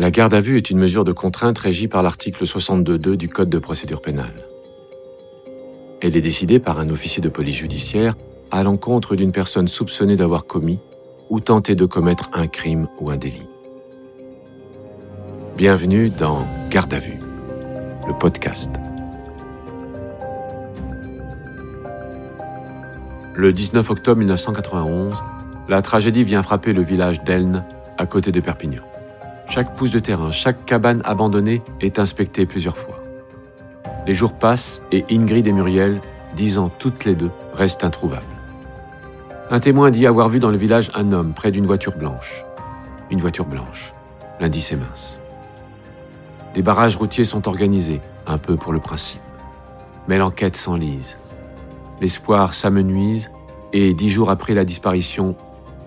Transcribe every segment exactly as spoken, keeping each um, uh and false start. La garde à vue est une mesure de contrainte régie par l'article soixante-deux point deux du Code de procédure pénale. Elle est décidée par un officier de police judiciaire à l'encontre d'une personne soupçonnée d'avoir commis ou tenté de commettre un crime ou un délit. Bienvenue dans Garde à vue, le podcast. Le dix-neuf octobre mille neuf cent quatre-vingt-onze, la tragédie vient frapper le village d'Elne, à côté de Perpignan. Chaque pouce de terrain, chaque cabane abandonnée est inspectée plusieurs fois. Les jours passent et Ingrid et Muriel, dix ans toutes les deux, restent introuvables. Un témoin dit avoir vu dans le village un homme près d'une voiture blanche. Une voiture blanche. L'indice est mince. Des barrages routiers sont organisés, un peu pour le principe. Mais l'enquête s'enlise. L'espoir s'amenuise et dix jours après la disparition,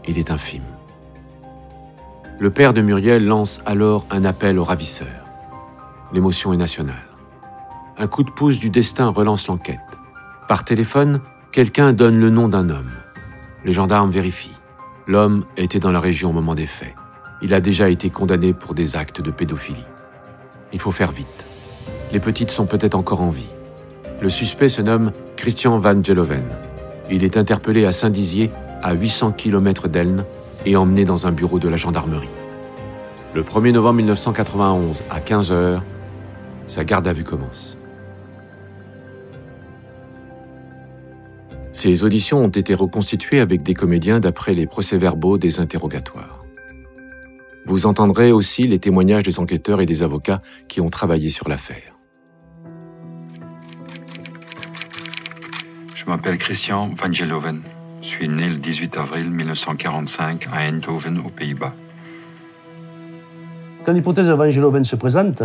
il est infime. Le père de Muriel lance alors un appel aux ravisseurs. L'émotion est nationale. Un coup de pouce du destin relance l'enquête. Par téléphone, quelqu'un donne le nom d'un homme. Les gendarmes vérifient. L'homme était dans la région au moment des faits. Il a déjà été condamné pour des actes de pédophilie. Il faut faire vite. Les petites sont peut-être encore en vie. Le suspect se nomme Christian Van Geloven. Il est interpellé à Saint-Dizier, à huit cents kilomètres d'Elne, et emmené dans un bureau de la gendarmerie. Le premier novembre mille neuf cent quatre-vingt-onze, à quinze heures, sa garde à vue commence. Ces auditions ont été reconstituées avec des comédiens d'après les procès-verbaux des interrogatoires. Vous entendrez aussi les témoignages des enquêteurs et des avocats qui ont travaillé sur l'affaire. Je m'appelle Christian Van Geloven. Je suis né le dix-huit avril mille neuf cent quarante-cinq à Eindhoven, aux Pays-Bas. Quand l'hypothèse de Van Geloven se présente,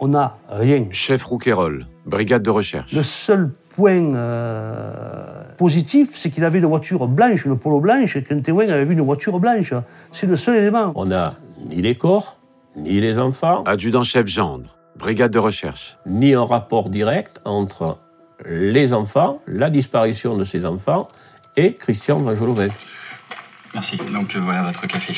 on n'a rien. Chef Rouquerol, brigade de recherche. Le seul point euh, positif, c'est qu'il avait une voiture blanche, une polo blanche, et qu'un témoin avait vu une voiture blanche. C'est le seul élément. On n'a ni les corps, ni les enfants. Adjudant-chef Gendre, brigade de recherche. Ni un rapport direct entre les enfants, la disparition de ces enfants, et Christian Van Geloven. Merci. Donc euh, voilà votre café.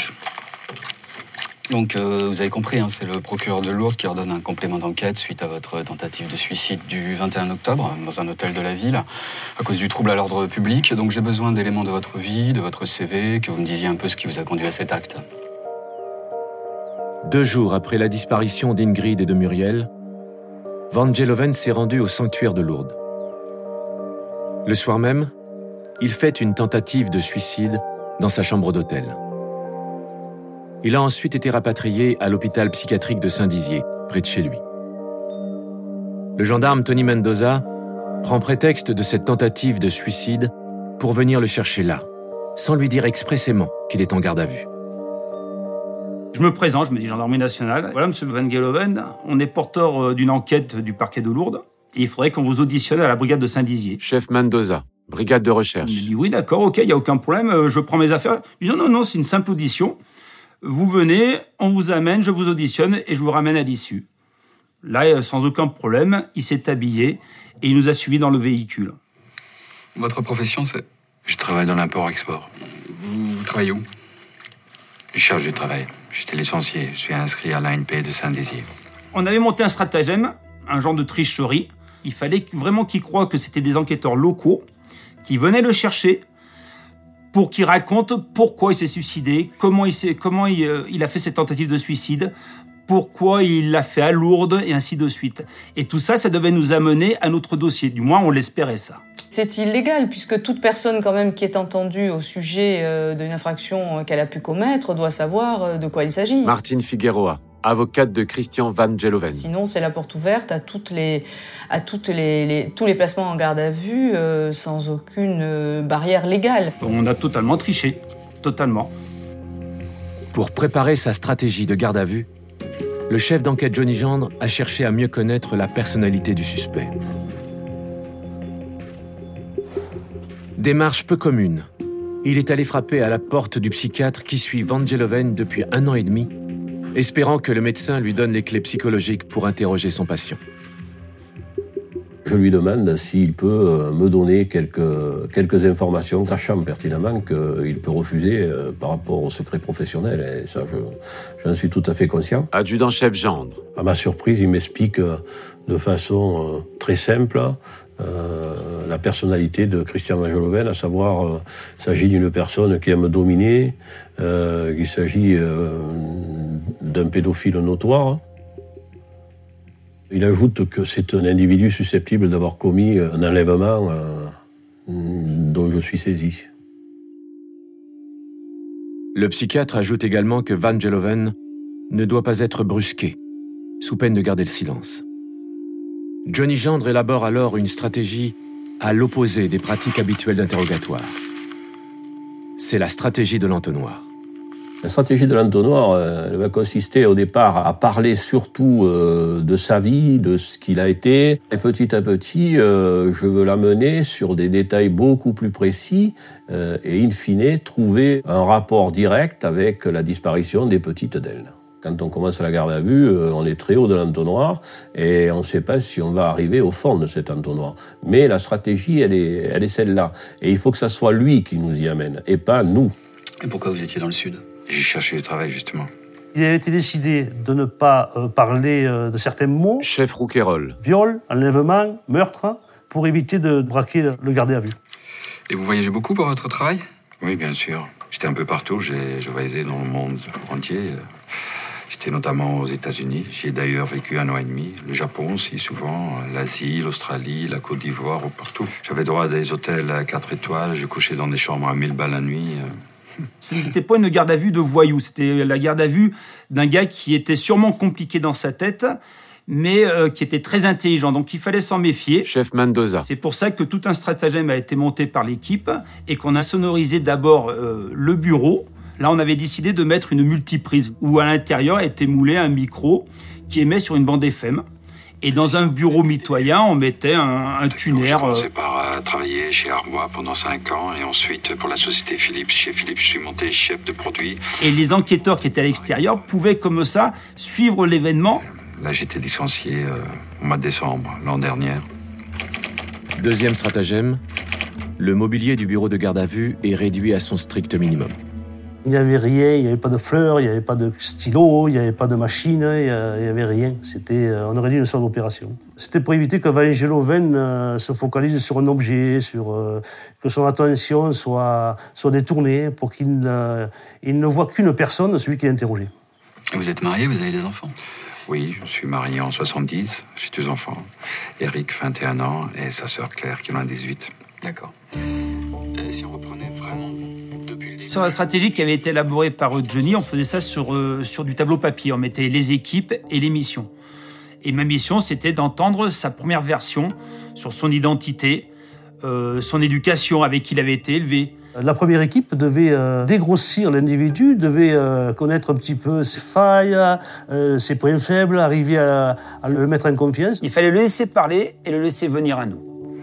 Donc euh, vous avez compris, hein, c'est le procureur de Lourdes qui ordonne un complément d'enquête suite à votre tentative de suicide du vingt et un octobre dans un hôtel de la ville à cause du trouble à l'ordre public. Donc j'ai besoin d'éléments de votre vie, de votre C V, que vous me disiez un peu ce qui vous a conduit à cet acte. Deux jours après la disparition d'Ingrid et de Muriel, Van Geloven s'est rendu au sanctuaire de Lourdes. Le soir même, il fait une tentative de suicide dans sa chambre d'hôtel. Il a ensuite été rapatrié à l'hôpital psychiatrique de Saint-Dizier, près de chez lui. Le gendarme Tony Mendoza prend prétexte de cette tentative de suicide pour venir le chercher là, sans lui dire expressément qu'il est en garde à vue. Je me présente, je me dis gendarmerie nationale. Voilà, monsieur Van Geloven, on est porteur d'une enquête du parquet de Lourdes et il faudrait qu'on vous auditionne à la brigade de Saint-Dizier. Chef Mendoza. Brigade de recherche. Il dit oui, d'accord, ok, il n'y a aucun problème, je prends mes affaires. Il dit non, non, non, c'est une simple audition. Vous venez, on vous amène, je vous auditionne et je vous ramène à l'issue. Là, sans aucun problème, il s'est habillé et il nous a suivis dans le véhicule. Votre profession, c'est... Je travaille dans l'import-export. Vous, vous travaillez où? Je cherche du travail. J'étais licencié, je suis inscrit à l'A N P de Saint-Dizier. On avait monté un stratagème, un genre de tricherie. Il fallait vraiment qu'ils croient que c'était des enquêteurs locaux qui venait le chercher pour qu'il raconte pourquoi il s'est suicidé, comment, il, s'est, comment il, euh, il a fait cette tentative de suicide, pourquoi il l'a fait à Lourdes, et ainsi de suite. Et tout ça, ça devait nous amener à notre dossier. Du moins, on l'espérait, ça. C'est illégal, puisque toute personne quand même qui est entendue au sujet euh, d'une infraction qu'elle a pu commettre doit savoir euh, de quoi il s'agit. Martine Figueroa, avocate de Christian Van Geloven. Sinon, c'est la porte ouverte à, toutes les, à toutes les, les, tous les placements en garde à vue euh, sans aucune euh, barrière légale. On a totalement triché, totalement. Pour préparer sa stratégie de garde à vue, le chef d'enquête Johnny Gendre a cherché à mieux connaître la personnalité du suspect. Démarche peu commune. Il est allé frapper à la porte du psychiatre qui suit Van Geloven depuis un an et demi, espérant que le médecin lui donne les clés psychologiques pour interroger son patient. Je lui demande s'il peut me donner quelques, quelques informations, sachant pertinemment qu'il peut refuser par rapport au secret professionnel. Et ça, je, j'en suis tout à fait conscient. Adjudant-chef Gendre. À ma surprise, il m'explique de façon très simple euh, la personnalité de Christian Van Geloven, à savoir, euh, il s'agit d'une personne qui aime dominer, euh, il s'agit euh, d'un pédophile notoire. Il ajoute que c'est un individu susceptible d'avoir commis un enlèvement euh, dont je suis saisi. Le psychiatre ajoute également que Van Geloven ne doit pas être brusqué, sous peine de garder le silence. Johnny Gendre élabore alors une stratégie à l'opposé des pratiques habituelles d'interrogatoire. C'est la stratégie de l'entonnoir. La stratégie de l'entonnoir, elle va consister au départ à parler surtout de sa vie, de ce qu'il a été. Et petit à petit, je veux l'amener sur des détails beaucoup plus précis et in fine, trouver un rapport direct avec la disparition des petites d'elle. Quand on commence la garde à vue, on est très haut de l'entonnoir et on ne sait pas si on va arriver au fond de cet entonnoir. Mais la stratégie, elle est, elle est celle-là. Et il faut que ça soit lui qui nous y amène et pas nous. Et pourquoi vous étiez dans le Sud ? J'ai cherché du travail, justement. Il a été décidé de ne pas euh, parler euh, de certains mots. Chef Rouquerol. Viol, enlèvement, meurtre, pour éviter de braquer le garde à vue. Et vous voyagez beaucoup pour votre travail ? Oui, bien sûr. J'étais un peu partout, j'ai, je voyageais dans le monde entier. J'étais notamment aux États-Unis. J'y ai d'ailleurs vécu un an et demi. Le Japon aussi, souvent. L'Asie, l'Australie, la Côte d'Ivoire, partout. J'avais droit à des hôtels à quatre étoiles. Je couchais dans des chambres à mille balles la nuit. Ce n'était pas une garde à vue de voyou, c'était la garde à vue d'un gars qui était sûrement compliqué dans sa tête, mais euh, qui était très intelligent, donc il fallait s'en méfier. Chef Mendoza. C'est pour ça que tout un stratagème a été monté par l'équipe et qu'on a sonorisé d'abord euh, le bureau. Là, on avait décidé de mettre une multiprise où à l'intérieur était moulé un micro qui émet sur une bande F M. Et dans un bureau mitoyen, on mettait un, un tuner. J'ai commencé par euh, travailler chez Arbois pendant cinq ans et ensuite pour la société Philips. Chez Philips, je suis monté chef de produit. Et les enquêteurs qui étaient à l'extérieur pouvaient comme ça suivre l'événement. Là, j'étais licencié euh, au mois de décembre, l'an dernier. Deuxième stratagème, le mobilier du bureau de garde à vue est réduit à son strict minimum. Il n'y avait rien, il n'y avait pas de fleurs, il n'y avait pas de stylo, il n'y avait pas de machine, il n'y avait rien. C'était, on aurait dit une sorte d'opération. C'était pour éviter que Van Geloven se focalise sur un objet, sur, que son attention soit, soit détournée, pour qu'il euh, il ne voit qu'une personne, celui qui est interrogé. Vous êtes marié, vous avez des enfants ? Oui, je suis marié en soixante-dix, j'ai deux enfants. Eric, vingt et un ans, et sa sœur Claire, qui en a dix-huit. D'accord. Et si on reprenait vraiment... Sur la stratégie qui avait été élaborée par Johnny, on faisait ça sur, euh, sur du tableau papier. On mettait les équipes et les missions. Et ma mission, c'était d'entendre sa première version sur son identité, euh, son éducation, avec qui il avait été élevé. La première équipe devait euh, dégrossir l'individu, devait euh, connaître un petit peu ses failles, euh, ses points faibles, arriver à, à le mettre en confiance. Il fallait le laisser parler et le laisser venir à nous.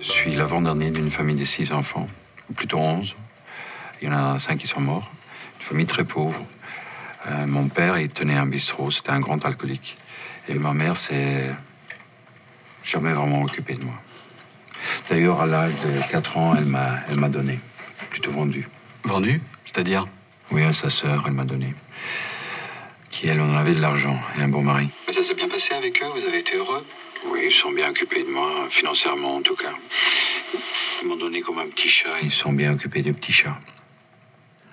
Je suis l'avant-dernier d'une famille de six enfants, ou plutôt onze. Il y en a cinq qui sont morts, une famille très pauvre. Euh, mon père, il tenait un bistrot, c'était un grand alcoolique. Et ma mère s'est jamais vraiment occupée de moi. D'ailleurs, à l'âge de quatre ans, elle m'a, elle m'a donné, plutôt vendu. Vendu ? C'est-à-dire ? Oui, à sa sœur, elle m'a donné. Qui, elle, en avait de l'argent et un bon mari. Mais ça s'est bien passé avec eux ? Vous avez été heureux ? Oui, ils sont bien occupés de moi, financièrement en tout cas. Ils m'ont donné comme un petit chat, ils sont bien occupés du petit chat.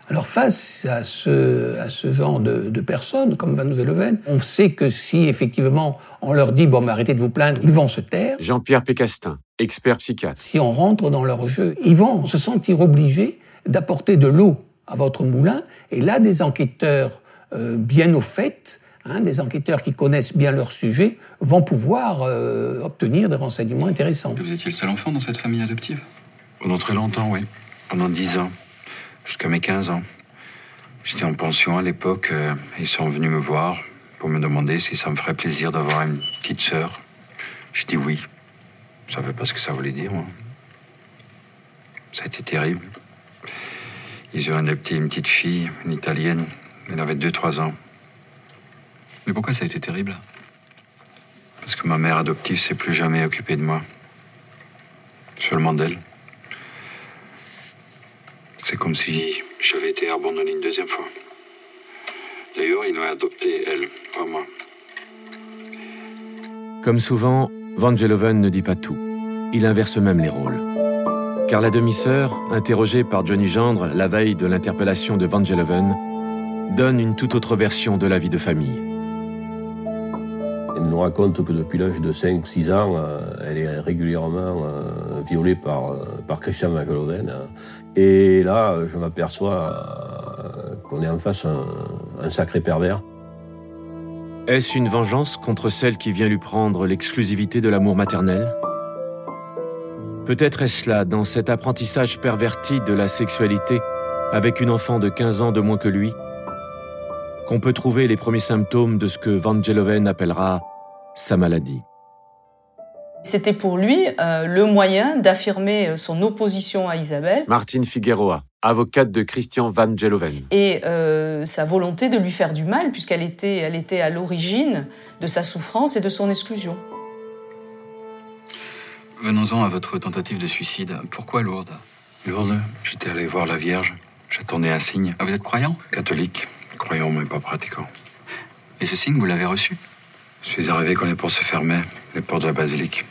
Alors face à ce, à ce genre de, de personnes, comme Van Geloven, on sait que si, effectivement, on leur dit « Bon, mais arrêtez de vous plaindre », ils vont se taire. Jean-Pierre Pécastin, expert psychiatre. Si on rentre dans leur jeu, ils vont se sentir obligés d'apporter de l'eau à votre moulin. Et là, des enquêteurs euh, bien au fait, hein, des enquêteurs qui connaissent bien leur sujet, vont pouvoir euh, obtenir des renseignements intéressants. Et vous étiez le seul enfant dans cette famille adoptive ? Pendant très longtemps, oui. Pendant dix ans. Jusqu'à mes quinze ans. J'étais en pension à l'époque. Euh, ils sont venus me voir pour me demander si ça me ferait plaisir d'avoir une petite sœur. J'ai dit oui. Je ne savais pas ce que ça voulait dire, moi. Ça a été terrible. Ils ont adopté une petite fille, une Italienne. Elle avait deux trois ans. Mais pourquoi ça a été terrible ? Parce que ma mère adoptive s'est plus jamais occupée de moi. Seulement d'elle. C'est comme si j'avais été abandonné une deuxième fois. D'ailleurs, il m'a adopté, elle, pas moi. Comme souvent, Van Geloven ne dit pas tout. Il inverse même les rôles. Car la demi-sœur, interrogée par Johnny Gendre la veille de l'interpellation de Van Geloven, donne une toute autre version de la vie de famille. Elle nous raconte que depuis l'âge de cinq six ans, elle est régulièrement violée par, par Christian Van Geloven. Et là, je m'aperçois qu'on est en face d'un un sacré pervers. Est-ce une vengeance contre celle qui vient lui prendre l'exclusivité de l'amour maternel ? Peut-être est-ce là, dans cet apprentissage perverti de la sexualité, avec une enfant de quinze ans de moins que lui, qu'on peut trouver les premiers symptômes de ce que Van Geloven appellera sa maladie. C'était pour lui euh, le moyen d'affirmer son opposition à Isabelle. Martine Figueroa, avocate de Christian Van Geloven. Et euh, sa volonté de lui faire du mal, puisqu'elle était, elle était à l'origine de sa souffrance et de son exclusion. Venons-en à votre tentative de suicide. Pourquoi Lourdes ? Lourdes ? J'étais allé voir la Vierge. J'attendais un signe. Ah, vous êtes croyant ? Catholique. Croyant, mais pas pratiquant. Et ce signe, vous l'avez reçu ? Je suis arrivé quand les portes se fermaient, les portes de la basilique.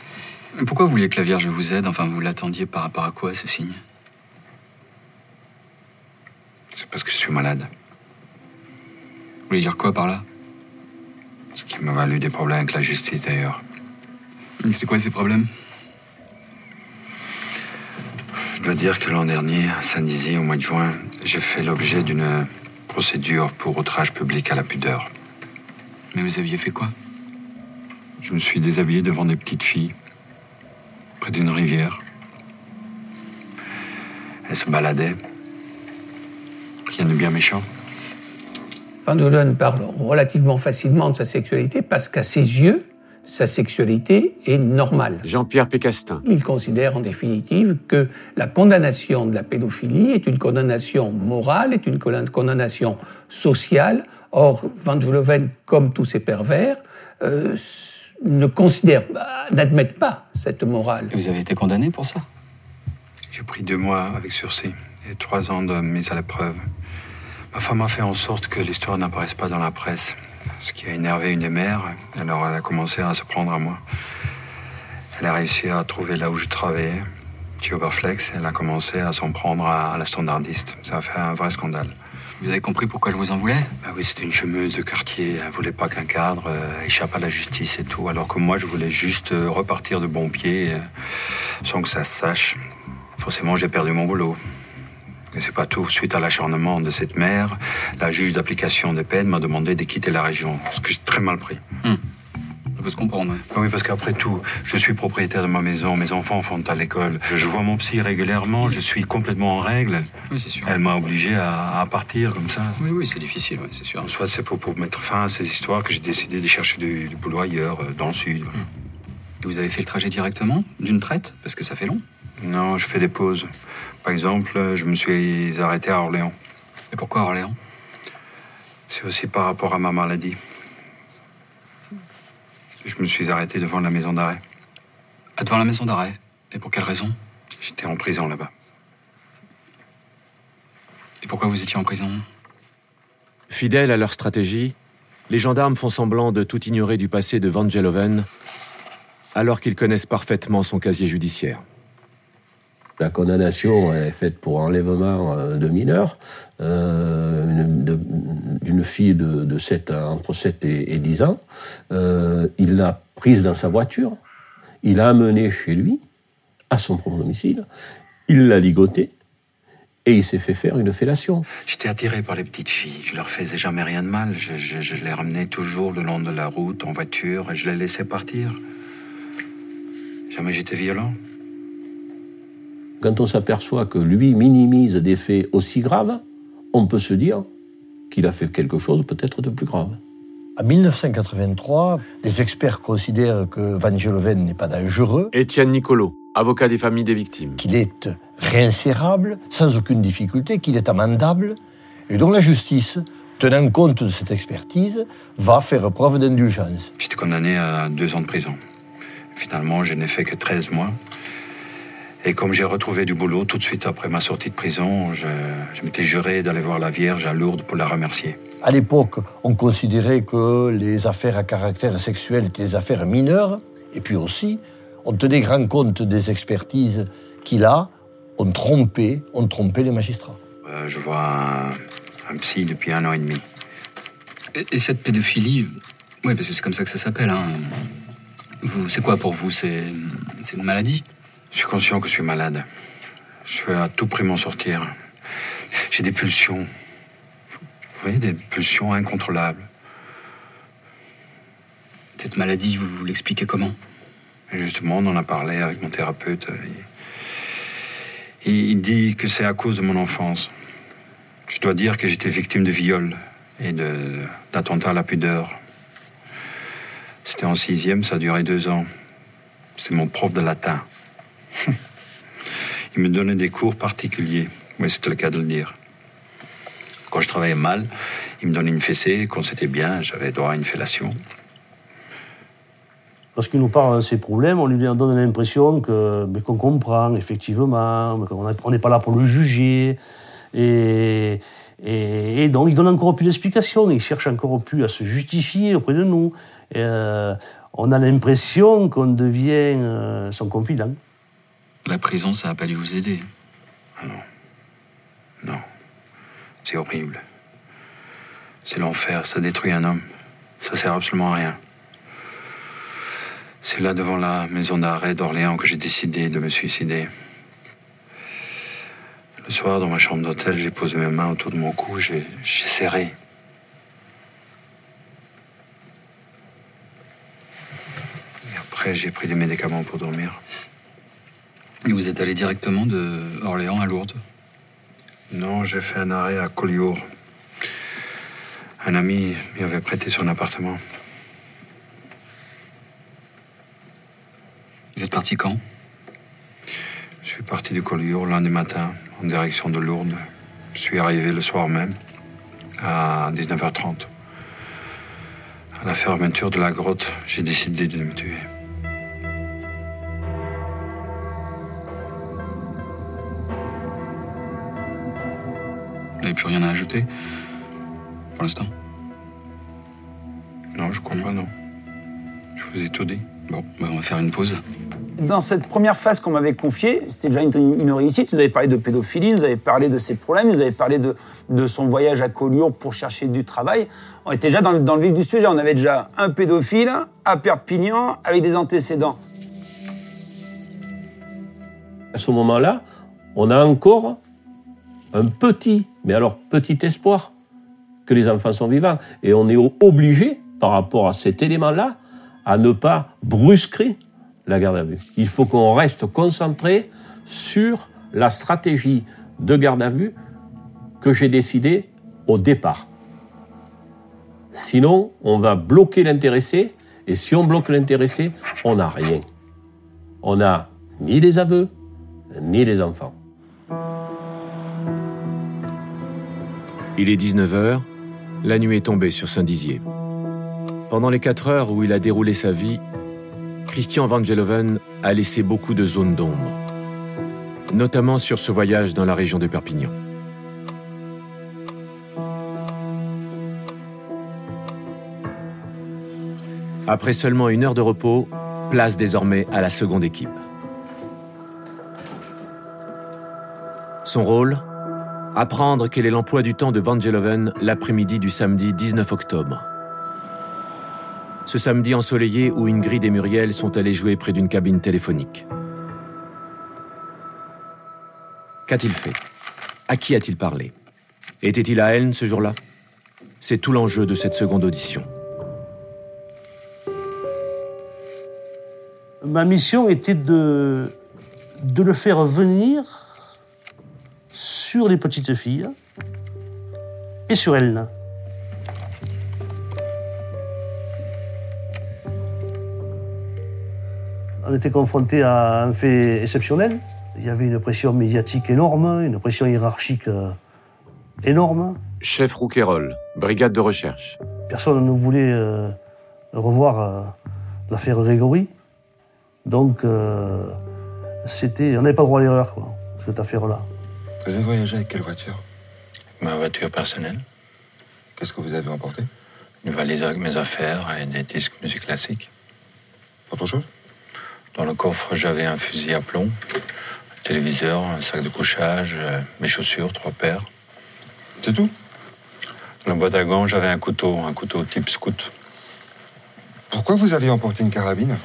Mais pourquoi vous vouliez que la Vierge vous aide ? Enfin, vous l'attendiez par rapport à quoi, ce signe ? C'est parce que je suis malade. Vous voulez dire quoi par là ? Ce qui m'a valu des problèmes avec la justice, d'ailleurs. Et c'est quoi ces problèmes ? Je dois dire que l'an dernier, à Saint-Dizier, au mois de juin, j'ai fait l'objet d'une... procédure pour outrage public à la pudeur. Mais vous aviez fait quoi ? Je me suis déshabillé devant des petites filles, près d'une rivière. Elles se baladaient. Rien de bien méchant. Van Geloven parle relativement facilement de sa sexualité parce qu'à ses yeux, sa sexualité est normale. Jean-Pierre Pécastin. Il considère en définitive que la condamnation de la pédophilie est une condamnation morale, est une condamnation sociale. Or, Van Geloven, comme tous ces pervers, euh, ne considère, n'admettent pas cette morale. Et vous avez été condamné pour ça ? J'ai pris deux mois avec sursis et trois ans de mise à l'épreuve. Ma femme a fait en sorte que l'histoire n'apparaisse pas dans la presse. Ce qui a énervé une mère, alors elle a commencé à se prendre à moi. Elle a réussi à trouver là où je travaillais, chez Oberflex, elle a commencé à s'en prendre à la standardiste. Ça a fait un vrai scandale. Vous avez compris pourquoi je vous en voulais ? Bah oui, c'était une chemeuse de quartier, elle voulait pas qu'un cadre euh, échappe à la justice et tout, alors que moi je voulais juste euh, repartir de bon pied, euh, sans que ça se sache. Forcément, j'ai perdu mon boulot. Mais c'est pas tout. Suite à l'acharnement de cette mère, la juge d'application des peines m'a demandé de quitter la région, ce que j'ai très mal pris. Mmh. Ça peut se comprendre. Oui, parce qu'après tout, je suis propriétaire de ma maison, mes enfants vont à l'école, je vois mon psy régulièrement, je suis complètement en règle. Oui, c'est sûr. Elle m'a obligé à, à partir comme ça. Oui, oui, c'est difficile, oui, c'est sûr. En soit, c'est pour, pour mettre fin à ces histoires que j'ai décidé de chercher du, du boulot ailleurs, dans le sud. Mmh. Et vous avez fait le trajet directement, d'une traite, parce que ça fait long ? Non, je fais des pauses. Par exemple, je me suis arrêté à Orléans. Et pourquoi Orléans ? C'est aussi par rapport à ma maladie. Je me suis arrêté devant la maison d'arrêt. Ah, devant la maison d'arrêt ? Et pour quelle raison ? J'étais en prison là-bas. Et pourquoi vous étiez en prison ? Fidèles à leur stratégie, les gendarmes font semblant de tout ignorer du passé de Van Geloven, alors qu'ils connaissent parfaitement son casier judiciaire. La condamnation, elle est faite pour enlèvement de mineurs, euh, une, de, d'une fille de, de sept, entre sept et, et dix ans. Euh, il l'a prise dans sa voiture, il l'a amenée chez lui, à son propre domicile, il l'a ligotée et il s'est fait faire une fellation. J'étais attiré par les petites filles, je leur faisais jamais rien de mal, je, je, je les ramenais toujours le long de la route, en voiture, et je les laissais partir. Jamais j'étais violent. Quand on s'aperçoit que lui minimise des faits aussi graves, on peut se dire qu'il a fait quelque chose peut-être de plus grave. En dix-neuf cent quatre-vingt-trois, les experts considèrent que Van Geloven n'est pas dangereux. Étienne Nicolo, avocat des familles des victimes. Qu'il est réinsérable, sans aucune difficulté, qu'il est amendable. Et donc la justice tenant compte de cette expertise, va faire preuve d'indulgence. J'étais condamné à deux ans de prison. Finalement, je n'ai fait que treize mois. Et comme j'ai retrouvé du boulot tout de suite après ma sortie de prison, je, je m'étais juré d'aller voir la Vierge à Lourdes pour la remercier. À l'époque, on considérait que les affaires à caractère sexuel étaient des affaires mineures. Et puis aussi, on tenait grand compte des expertises qu'il a. On trompait, on trompait les magistrats. Euh, je vois un, un psy depuis un an et demi. Et, et cette pédophilie, oui, parce que c'est comme ça que ça s'appelle, hein. Vous, c'est quoi pour vous? C'est, c'est une maladie? Je suis conscient que je suis malade. Je veux à tout prix m'en sortir. J'ai des pulsions. Vous voyez, des pulsions incontrôlables. Cette maladie, vous, vous l'expliquez comment? Et justement, on en a parlé avec mon thérapeute. Il, il dit que c'est à cause de mon enfance. Je dois dire que j'étais victime de viol et de, d'attentats à la pudeur. C'était en sixième, ça a duré deux ans. C'était mon prof de latin. Il me donnait des cours particuliers. Oui, c'était le cas de le dire. Quand je travaillais mal, il me donnait une fessée. Quand c'était bien, j'avais droit à une fellation. Lorsqu'il nous parle de ces problèmes, on lui donne l'impression que, mais qu'on comprend, effectivement, mais qu'on n'est pas là pour le juger. Et, et, et donc, il donne encore plus d'explications. Il cherche encore plus à se justifier auprès de nous. Et, euh, on a l'impression qu'on devient euh, son confident. La prison, ça n'a pas dû vous aider. Ah non. Non. C'est horrible. C'est l'enfer, ça détruit un homme. Ça sert absolument à rien. C'est là, devant la maison d'arrêt d'Orléans, que j'ai décidé de me suicider. Le soir, dans ma chambre d'hôtel, j'ai posé mes mains autour de mon cou, j'ai, j'ai serré. Et après, j'ai pris des médicaments pour dormir. Et vous êtes allé directement de Orléans à Lourdes? Non, j'ai fait un arrêt à Collioure. Un ami m'y avait prêté son appartement. Vous êtes parti quand? Je suis parti de Collioure lundi matin, en direction de Lourdes. Je suis arrivé le soir même, à dix-neuf heures trente. À la fermeture de la grotte, j'ai décidé de me tuer. Vous n'avez plus rien à ajouter, pour l'instant? Non, je crois pas, non. Je vous ai tout dit. Bon, bah on va faire une pause. Dans cette première phase qu'on m'avait confiée, c'était déjà une, une réussite. Vous avez parlé de pédophilie, vous avez parlé de ses problèmes, vous avez parlé de, de son voyage à Collioure pour chercher du travail. On était déjà dans le, dans le vif du sujet. On avait déjà un pédophile à Perpignan avec des antécédents. À ce moment-là, on a encore un petit, mais alors petit espoir que les enfants sont vivants. Et on est obligé, par rapport à cet élément-là, à ne pas brusquer la garde à vue. Il faut qu'on reste concentré sur la stratégie de garde à vue que j'ai décidée au départ. Sinon, on va bloquer l'intéressé, et si on bloque l'intéressé, on n'a rien. On n'a ni les aveux, ni les enfants. Il est dix-neuf heures, la nuit est tombée sur Saint-Dizier. Pendant les quatre heures où il a déroulé sa vie, Christian Van Geloven a laissé beaucoup de zones d'ombre, notamment sur ce voyage dans la région de Perpignan. Après seulement une heure de repos, place désormais à la seconde équipe. Son rôle ? Apprendre quel est l'emploi du temps de Van Geloven l'après-midi du samedi dix-neuf octobre. Ce samedi ensoleillé où Ingrid et Muriel sont allées jouer près d'une cabine téléphonique. Qu'a-t-il fait? À qui a-t-il parlé? Était-il à Elne ce jour-là? C'est tout l'enjeu de cette seconde audition. Ma mission était de, de le faire venir sur les petites filles et sur Elna. On était confronté à un fait exceptionnel. Il y avait une pression médiatique énorme, une pression hiérarchique énorme. Chef Rouquerol, brigade de recherche. Personne ne voulait euh, revoir euh, l'affaire Grégory. Donc, euh, c'était, on n'avait pas droit à l'erreur, quoi, cette affaire-là. Vous avez voyagé avec quelle voiture? Ma voiture personnelle. Qu'est-ce que vous avez emporté? Une valise avec mes affaires et des disques musique classique. Autre chose? Dans le coffre, j'avais un fusil à plomb, un téléviseur, un sac de couchage, mes chaussures, trois paires. C'est tout? Dans la boîte à gants, j'avais un couteau, un couteau type scout. Pourquoi vous aviez emporté une carabine?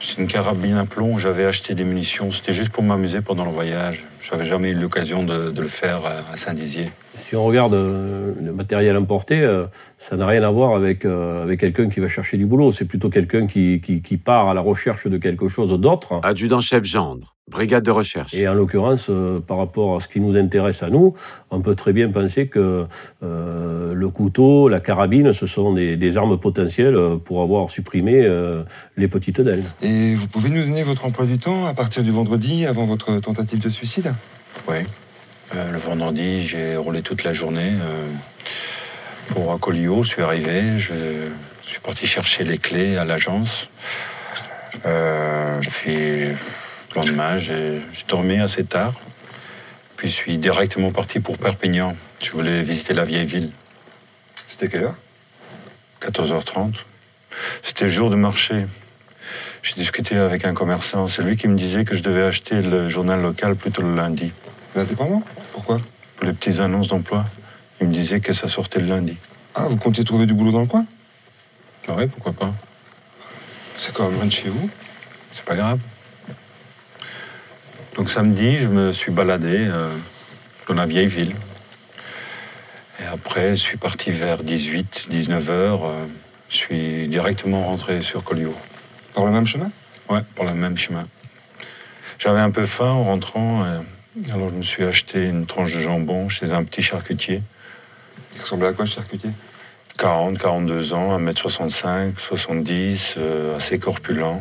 C'est une carabine à plomb, j'avais acheté des munitions. C'était juste pour m'amuser pendant le voyage. J'avais jamais eu l'occasion de, de le faire à Saint-Dizier. Si on regarde euh, le matériel importé, euh, ça n'a rien à voir avec, euh, avec quelqu'un qui va chercher du boulot. C'est plutôt quelqu'un qui, qui, qui part à la recherche de quelque chose d'autre. Adjudant-chef Gendre, brigade de recherche. Et en l'occurrence, euh, par rapport à ce qui nous intéresse à nous, on peut très bien penser que euh, le couteau, la carabine, ce sont des, des armes potentielles pour avoir supprimé euh, les petites d'Elne. Et vous pouvez nous donner votre emploi du temps à partir du vendredi, avant votre tentative de suicide? Oui. Euh, le vendredi, j'ai roulé toute la journée euh, pour Collioure. Je suis arrivé, je suis parti chercher les clés à l'agence. Euh, puis le lendemain, j'ai, j'ai dormi assez tard. Puis je suis directement parti pour Perpignan. Je voulais visiter la vieille ville. C'était quelle heure? quatorze heures trente. C'était le jour de marché. J'ai discuté avec un commerçant. C'est lui qui me disait que je devais acheter le journal local plutôt le lundi. L'Indépendant? Pourquoi? Pour les petites annonces d'emploi. Il me disait que ça sortait le lundi. Ah, vous comptiez trouver du boulot dans le coin? Ah oui, pourquoi pas. C'est quand même loin de chez vous. C'est pas grave. Donc samedi, je me suis baladé euh, dans la vieille ville. Et après, je suis parti vers dix-huit, dix-neuf heures. Euh, je suis directement rentré sur Collioure. Par le même chemin? Ouais, par le même chemin. J'avais un peu faim en rentrant. Euh, Alors, je me suis acheté une tranche de jambon chez un petit charcutier. Il ressemblait à quoi, ce charcutier? quarante, quarante-deux ans, un mètre soixante-cinq, soixante-dix, euh, assez corpulent.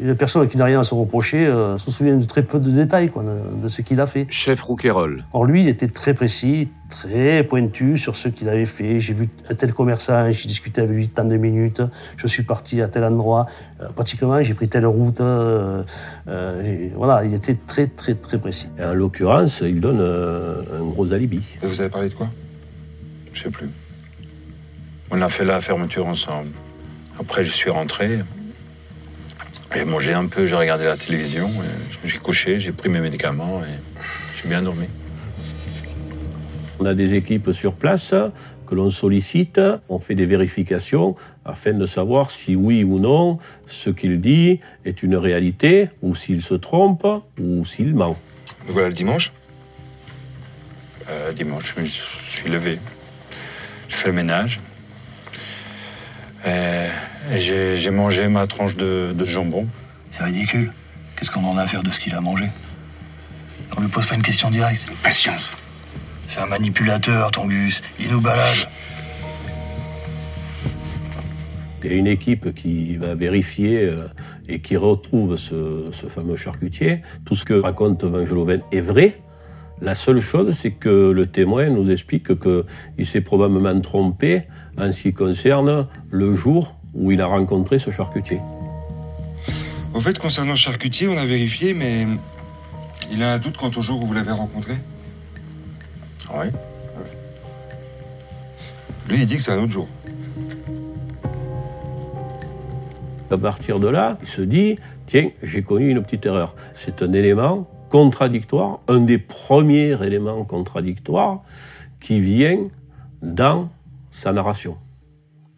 Une personne qui n'a rien à se reprocher euh, se souvient de très peu de détails, quoi, de, de ce qu'il a fait. Chef Rouquerol. Or, lui, il était très précis, très pointu sur ce qu'il avait fait. J'ai vu un tel commerçant, j'ai discuté avec lui tant de minutes, je suis parti à tel endroit, euh, pratiquement, j'ai pris telle route. Euh, euh, voilà, il était très, très, très précis. Et en l'occurrence, il donne euh, un gros alibi. Et vous avez parlé de quoi? Je sais plus. On a fait la fermeture ensemble. Après, je suis rentré. J'ai mangé un peu, j'ai regardé la télévision, et je me suis couché, j'ai pris mes médicaments et j'ai bien dormi. On a des équipes sur place que l'on sollicite, on fait des vérifications afin de savoir si oui ou non ce qu'il dit est une réalité, ou s'il se trompe, ou s'il ment. Nous voilà le dimanche. Euh, dimanche, je me suis levé, je fais le ménage. Et... Et j'ai, j'ai mangé ma tranche de, de jambon. C'est ridicule. Qu'est-ce qu'on en a à faire de ce qu'il a mangé? On lui pose pas une question directe. Patience. C'est un manipulateur, Tongus. Il nous balade. Il y a une équipe qui va vérifier euh, et qui retrouve ce, ce fameux charcutier. Tout ce que raconte Van Geloven est vrai. La seule chose, c'est que le témoin nous explique qu'il s'est probablement trompé en ce qui concerne le jour où il a rencontré ce charcutier. Au fait, concernant ce charcutier, on a vérifié, mais il a un doute quant au jour où vous l'avez rencontré. Oui. Lui, il dit que c'est un autre jour. À partir de là, il se dit, tiens, j'ai connu une petite erreur. C'est un élément contradictoire, un des premiers éléments contradictoires qui vient dans sa narration.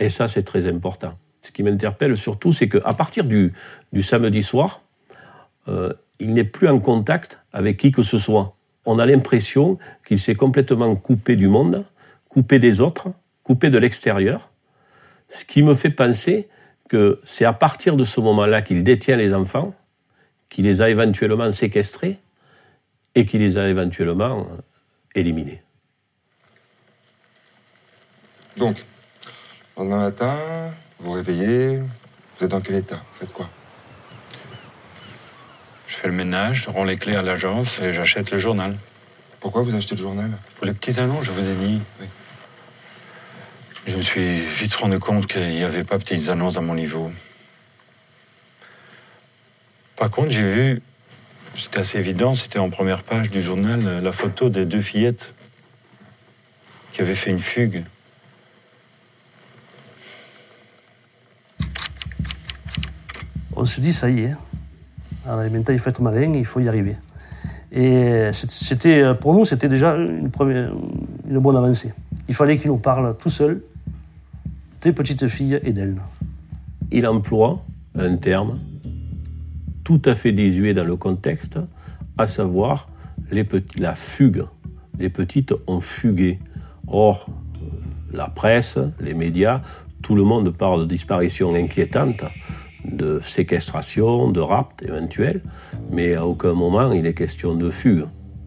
Et ça, c'est très important. Ce qui m'interpelle surtout, c'est qu'à partir du, du samedi soir, euh, il n'est plus en contact avec qui que ce soit. On a l'impression qu'il s'est complètement coupé du monde, coupé des autres, coupé de l'extérieur. Ce qui me fait penser que c'est à partir de ce moment-là qu'il détient les enfants, qu'il les a éventuellement séquestrés et qu'il les a éventuellement éliminés. Donc, le lendemain matin, vous vous réveillez, vous êtes dans quel état? Vous faites quoi? Je fais le ménage, je rends les clés à l'agence et j'achète le journal. Pourquoi vous achetez le journal? Pour les petits annonces, je vous ai dit. Oui. Je me suis vite rendu compte qu'il n'y avait pas de petites annonces à mon niveau. Par contre, j'ai vu, c'était assez évident, c'était en première page du journal, la photo des deux fillettes qui avaient fait une fugue. On se dit, ça y est. Alors maintenant, il faut être malin, il faut y arriver. Et c'était, pour nous, c'était déjà une, première, une bonne avancée. Il fallait qu'il nous parle tout seul des petites filles et d'elles. Il emploie un terme tout à fait désuet dans le contexte, à savoir les petits, la fugue. Les petites ont fugué. Or, la presse, les médias, tout le monde parle de disparition inquiétante, de séquestration, de rapt éventuel, mais à aucun moment il est question de fugue.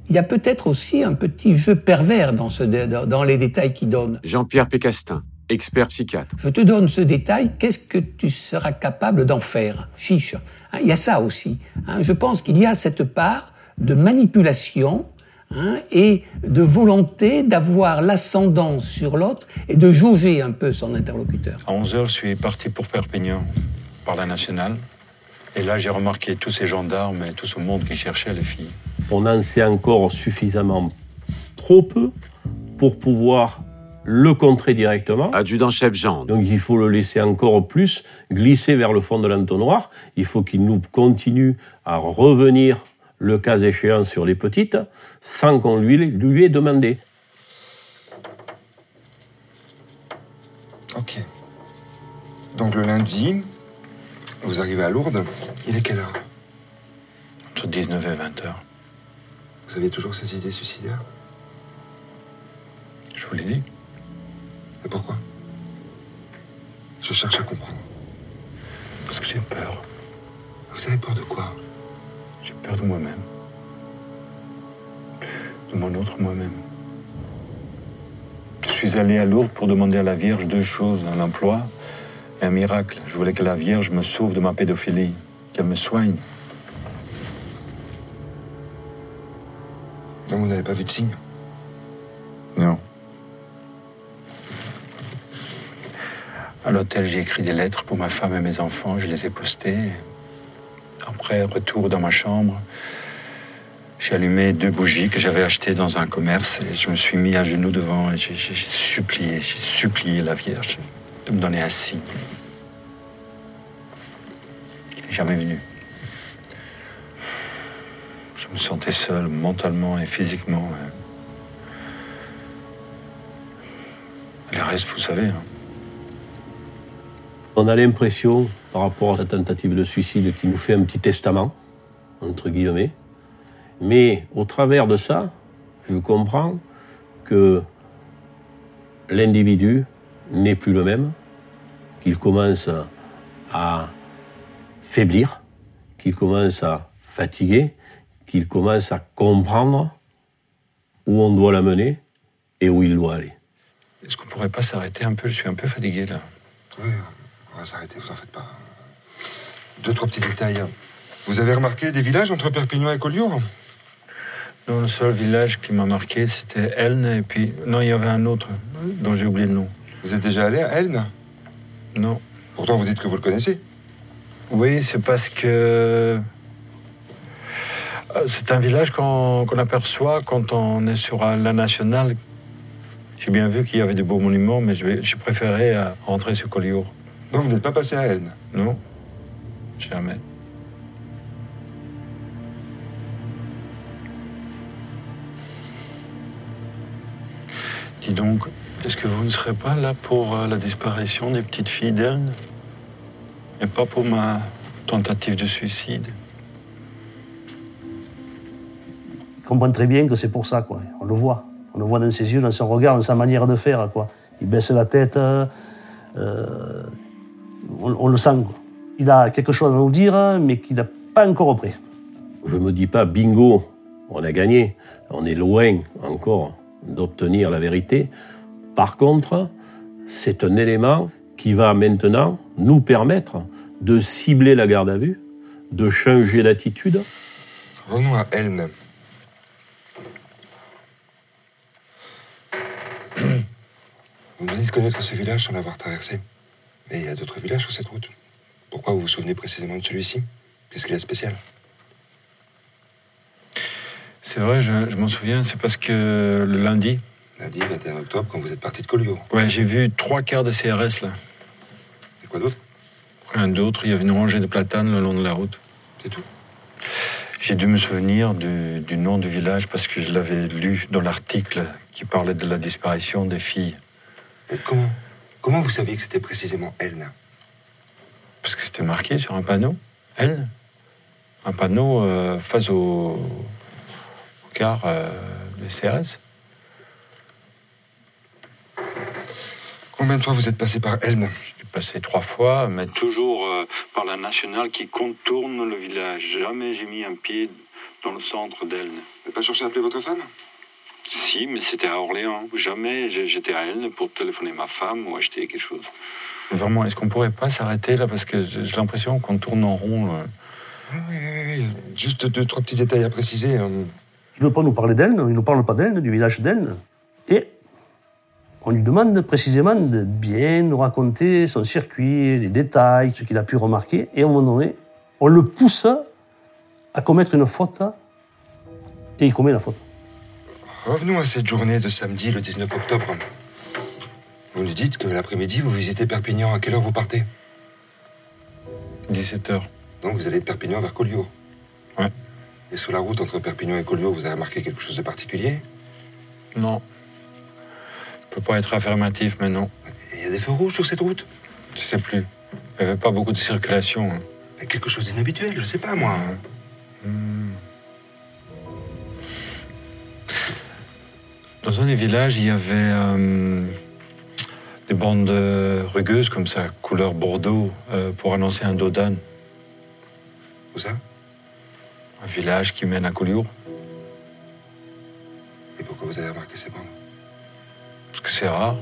Il y a peut-être aussi un petit jeu pervers dans, ce, dans les détails qu'il donne. Jean-Pierre Pécastin, expert psychiatre. Je te donne ce détail, qu'est-ce que tu seras capable d'en faire ? Chiche. Hein, il y a ça aussi. Hein, je pense qu'il y a cette part de manipulation hein, et de volonté d'avoir l'ascendant sur l'autre et de jauger un peu son interlocuteur. À onze heures, je suis parti pour Perpignan. Par la nationale. Et là, j'ai remarqué tous ces gendarmes et tout ce monde qui cherchait les filles. On en sait encore suffisamment trop peu pour pouvoir le contrer directement. Adjudant-chef Gendre. Donc il faut le laisser encore plus glisser vers le fond de l'entonnoir. Il faut qu'il nous continue à revenir, le cas échéant, sur les petites, sans qu'on lui, lui ait demandé. OK. Donc le lundi... Vous arrivez à Lourdes, il est quelle heure ? Entre dix-neuf et vingt heures. Vous avez toujours ces idées suicidaires ? Je vous l'ai dit. Et pourquoi ? Je cherche à comprendre. Parce que j'ai peur. Vous avez peur de quoi ? J'ai peur de moi-même. De mon autre moi-même. Je suis allé à Lourdes pour demander à la Vierge deux choses, un emploi... un miracle. Je voulais que la Vierge me sauve de ma pédophilie, qu'elle me soigne. Donc vous n'avez pas vu de signe ? Non. À l'hôtel, j'ai écrit des lettres pour ma femme et mes enfants. Je les ai postées. Après, retour dans ma chambre, j'ai allumé deux bougies que j'avais achetées dans un commerce et je me suis mis à genoux devant et j'ai, j'ai, j'ai supplié, j'ai supplié la Vierge de me donner un signe. Il n'est jamais venu. Je me sentais seul, mentalement et physiquement. Le reste, vous savez. On a l'impression, par rapport à la tentative de suicide, qu'il nous fait un petit testament, entre guillemets. Mais au travers de ça, je comprends que l'individu n'est plus le même, qu'il commence à faiblir, qu'il commence à fatiguer, qu'il commence à comprendre où on doit l'amener et où il doit aller. Est-ce qu'on pourrait pas s'arrêter un peu ? Je suis un peu fatigué, là. Oui, on va s'arrêter, vous en faites pas. Deux, trois petits détails. Vous avez remarqué des villages entre Perpignan et Collioure ? Non, le seul village qui m'a marqué, c'était Elne, et puis... Non, il y avait un autre, dont j'ai oublié le nom. Vous êtes déjà allé à Elne ? Non. Pourtant, vous dites que vous le connaissez. Oui, c'est parce que... C'est un village qu'on, qu'on aperçoit quand on est sur la nationale. J'ai bien vu qu'il y avait de beaux monuments, mais je, je préférais rentrer sur Collioure. Donc, vous n'êtes pas passé à Elne ? Non, jamais. Dis donc... Est-ce que vous ne serez pas là pour la disparition des petites filles d'Elne ? Et pas pour ma tentative de suicide ? Il comprend très bien que c'est pour ça, quoi. On le voit. On le voit dans ses yeux, dans son regard, dans sa manière de faire, quoi. Il baisse la tête. Euh, on, on le sent, quoi. Il a quelque chose à nous dire, mais qu'il n'a pas encore pris. Je me dis pas, bingo, on a gagné. On est loin encore d'obtenir la vérité. Par contre, c'est un élément qui va maintenant nous permettre de cibler la garde à vue, de changer d'attitude. Revenons à Elne. Vous me dites connaître ce village sans l'avoir traversé. Mais il y a d'autres villages sur cette route. Pourquoi vous vous souvenez précisément de celui-ci? Qu'est-ce qu'il est spécial? C'est vrai, je, je m'en souviens, c'est parce que le lundi... Lundi, vingt et un octobre, quand vous êtes parti de Collioure. Ouais, j'ai vu trois quarts de C R S, là. Et quoi d'autre? Rien d'autre, il y avait une rangée de platanes le long de la route. C'est tout? J'ai dû me souvenir du, du nom du village parce que je l'avais lu dans l'article qui parlait de la disparition des filles. Et comment Comment vous saviez que c'était précisément Elne? Parce que c'était marqué sur un panneau. Elne? Un panneau euh, face au, au car euh, de C R S. Combien de fois vous êtes passé par Elne? Je suis passé trois fois, mais toujours euh, par la nationale qui contourne le village. Jamais j'ai mis un pied dans le centre d'Elne. Vous n'avez pas cherché à appeler votre femme? Si, mais c'était à Orléans. Jamais j'étais à Elne pour téléphoner ma femme ou acheter quelque chose. Vraiment, est-ce qu'on pourrait pas s'arrêter là? Parce que j'ai l'impression qu'on tourne en rond. Là. Oui, oui, oui. Juste deux, trois petits détails à préciser. Il ne veut pas nous parler d'Elne, il ne nous parle pas d'Elne, du village d'Elne. Et... on lui demande précisément de bien nous raconter son circuit, les détails, ce qu'il a pu remarquer. Et à un moment donné, on le pousse à commettre une faute. Et il commet la faute. Revenons à cette journée de samedi, le dix-neuf octobre. Vous nous dites que l'après-midi, vous visitez Perpignan. À quelle heure vous partez? dix-sept heures. Donc vous allez de Perpignan vers Collioure? Ouais. Et sur la route entre Perpignan et Collioure, vous avez remarqué quelque chose de particulier? Non. Je peux pas être affirmatif, mais non. Il y a des feux rouges sur cette route? Je sais plus. Il n'y avait pas beaucoup de circulation. Mais quelque chose d'inhabituel, je sais pas, moi. Mmh. Dans un des villages, il y avait euh, des bandes rugueuses comme ça, couleur bordeaux, euh, pour annoncer un dos d'âne. Où ça? Un village qui mène à Collioure. Et pourquoi vous avez remarqué ces bandes? Parce que c'est rare,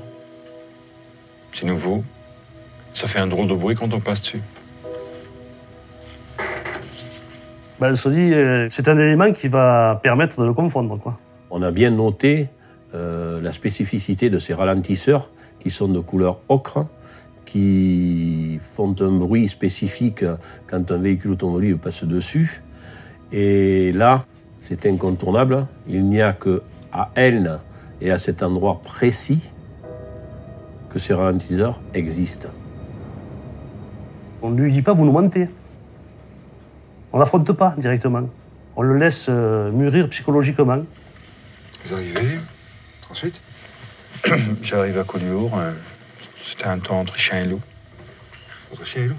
c'est nouveau, ça fait un drôle de bruit quand on passe dessus. Ben, elle se dit, euh, c'est un élément qui va permettre de le confondre, quoi. On a bien noté euh, la spécificité de ces ralentisseurs qui sont de couleur ocre, qui font un bruit spécifique quand un véhicule automobile passe dessus. Et là, c'est incontournable, il n'y a qu'à Elne et à cet endroit précis que ces ralentisseurs existent. On ne lui dit pas « vous nous mentez ». On ne l'affronte pas directement. On le laisse mûrir psychologiquement. Vous arrivez, ensuite? J'arrive à Collioure. C'était un temps entre chien et loup. Entre chien et loup?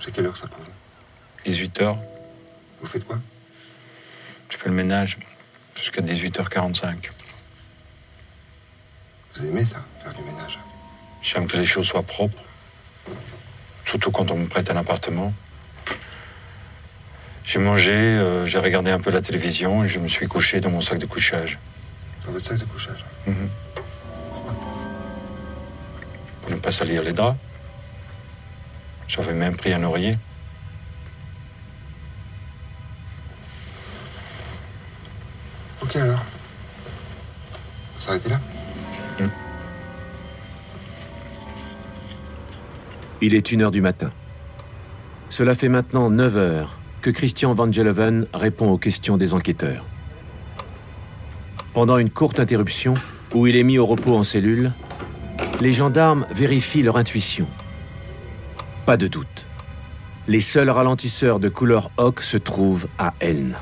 C'est quelle heure ça pour vous? dix-huit heures. Vous faites quoi? Je fais le ménage jusqu'à dix-huit heures quarante-cinq. Vous aimez ça, faire du ménage? J'aime que les choses soient propres. Surtout quand on me prête un appartement. J'ai mangé, euh, j'ai regardé un peu la télévision et je me suis couché dans mon sac de couchage. Dans votre sac de couchage? Mmh. Pourquoi? Pour ne pas salir les draps. J'avais même pris un oreiller. Ok, alors. On va s'arrêter là. Mmh. Il est une heure du matin. Cela fait maintenant neuf heures que Christian Van Geloven répond aux questions des enquêteurs. Pendant une courte interruption, où il est mis au repos en cellule, les gendarmes vérifient leur intuition. Pas de doute. Les seuls ralentisseurs de couleur ocre se trouvent à Elne.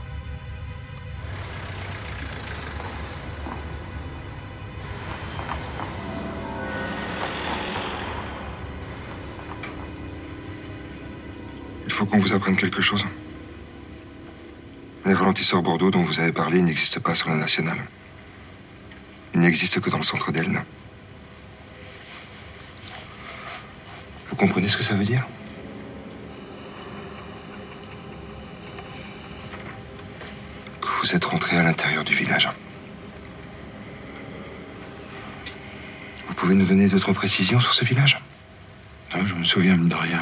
Il faut qu'on vous apprenne quelque chose. Les ralentisseurs bordeaux dont vous avez parlé n'existent pas sur la nationale. Ils n'existent que dans le centre d'Elne. Vous comprenez ce que ça veut dire? Que vous êtes rentré à l'intérieur du village. Vous pouvez nous donner d'autres précisions sur ce village? Non, je me souviens de rien.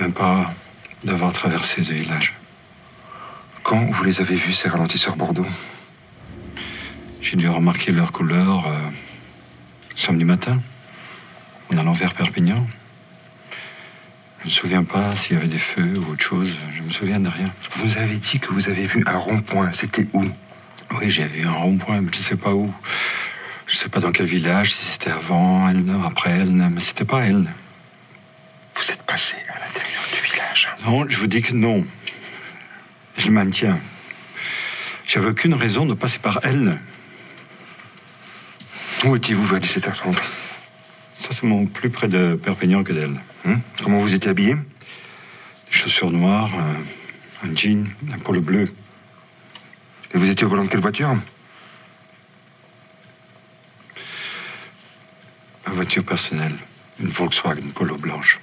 Même pas d'avoir traversé ce village. Quand vous les avez vus, ces ralentisseurs bordeaux? J'ai dû remarquer leur couleur euh, samedi matin, en allant vers Perpignan. Je ne me souviens pas s'il y avait des feux ou autre chose. Je ne me souviens de rien. Vous avez dit que vous avez vu un rond-point. C'était où? Oui, j'ai vu un rond-point, mais je ne sais pas où. Je ne sais pas dans quel village, si c'était avant Elne, après Elne, mais c'était pas Elne. Vous êtes passé à l'intérieur du village? Non, je vous dis que non. Je le maintiens. J'avais aucune raison de passer par Elne. Où étiez-vous vers dix-sept heures trente? Ça, c'est mon plus près de Perpignan que d'Elne. Hum? Comment vous étiez habillé? Des chaussures noires, un, un jean, un polo bleu. Et vous étiez au volant de quelle voiture? Ma voiture personnelle, une Volkswagen Polo blanche.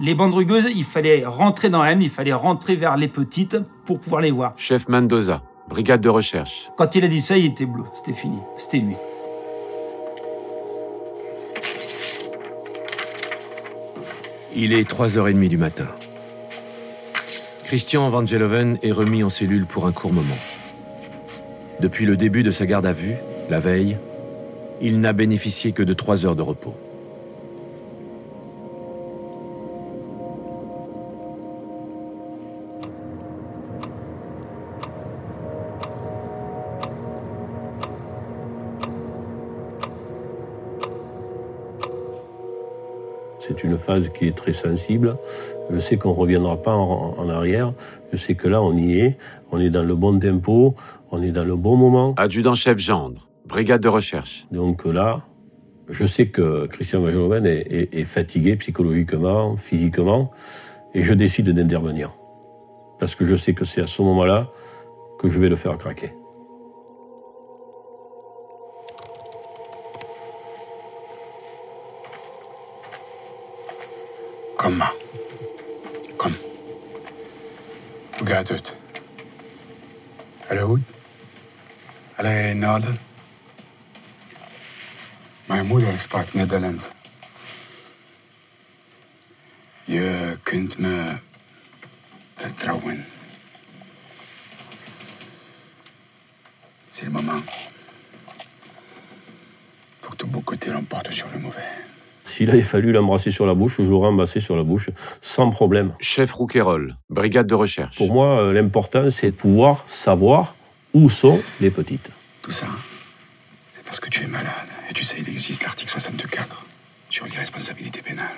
Les bandes rugueuses, il fallait rentrer dans Elne, il fallait rentrer vers les petites pour pouvoir les voir. Chef Mendoza, brigade de recherche. Quand il a dit ça, il était bleu, c'était fini, c'était lui. Il est trois heures trente du matin. Christian Van Geloven est remis en cellule pour un court moment. Depuis le début de sa garde à vue, la veille, il n'a bénéficié que de trois heures de repos. C'est une phase qui est très sensible. Je sais qu'on ne reviendra pas en, en arrière. Je sais que là, on y est. On est dans le bon tempo. On est dans le bon moment. Adjudant-chef Gendre, brigade de recherche. Donc là, je sais que Christian Van Geloven est, est, est fatigué psychologiquement, physiquement. Et je décide d'intervenir. Parce que je sais que c'est à ce moment-là que je vais le faire craquer. Kom maar. Kom. Hoe gaat het? Alle goed? Alle in orde? Mijn moeder sprak Nederlands. Je kunt me vertrouwen. C'est le moment pour que de beaux côtés l'emportent sur le mauvais. S'il avait fallu l'embrasser sur la bouche, je l'aurais embrassé sur la bouche, sans problème. Chef Rouquerol, brigade de recherche. Pour moi, l'important, c'est de pouvoir savoir où sont les petites. Tout ça, c'est parce que tu es malade. Et tu sais, il existe l'article soixante-quatre sur l'irresponsabilité pénale.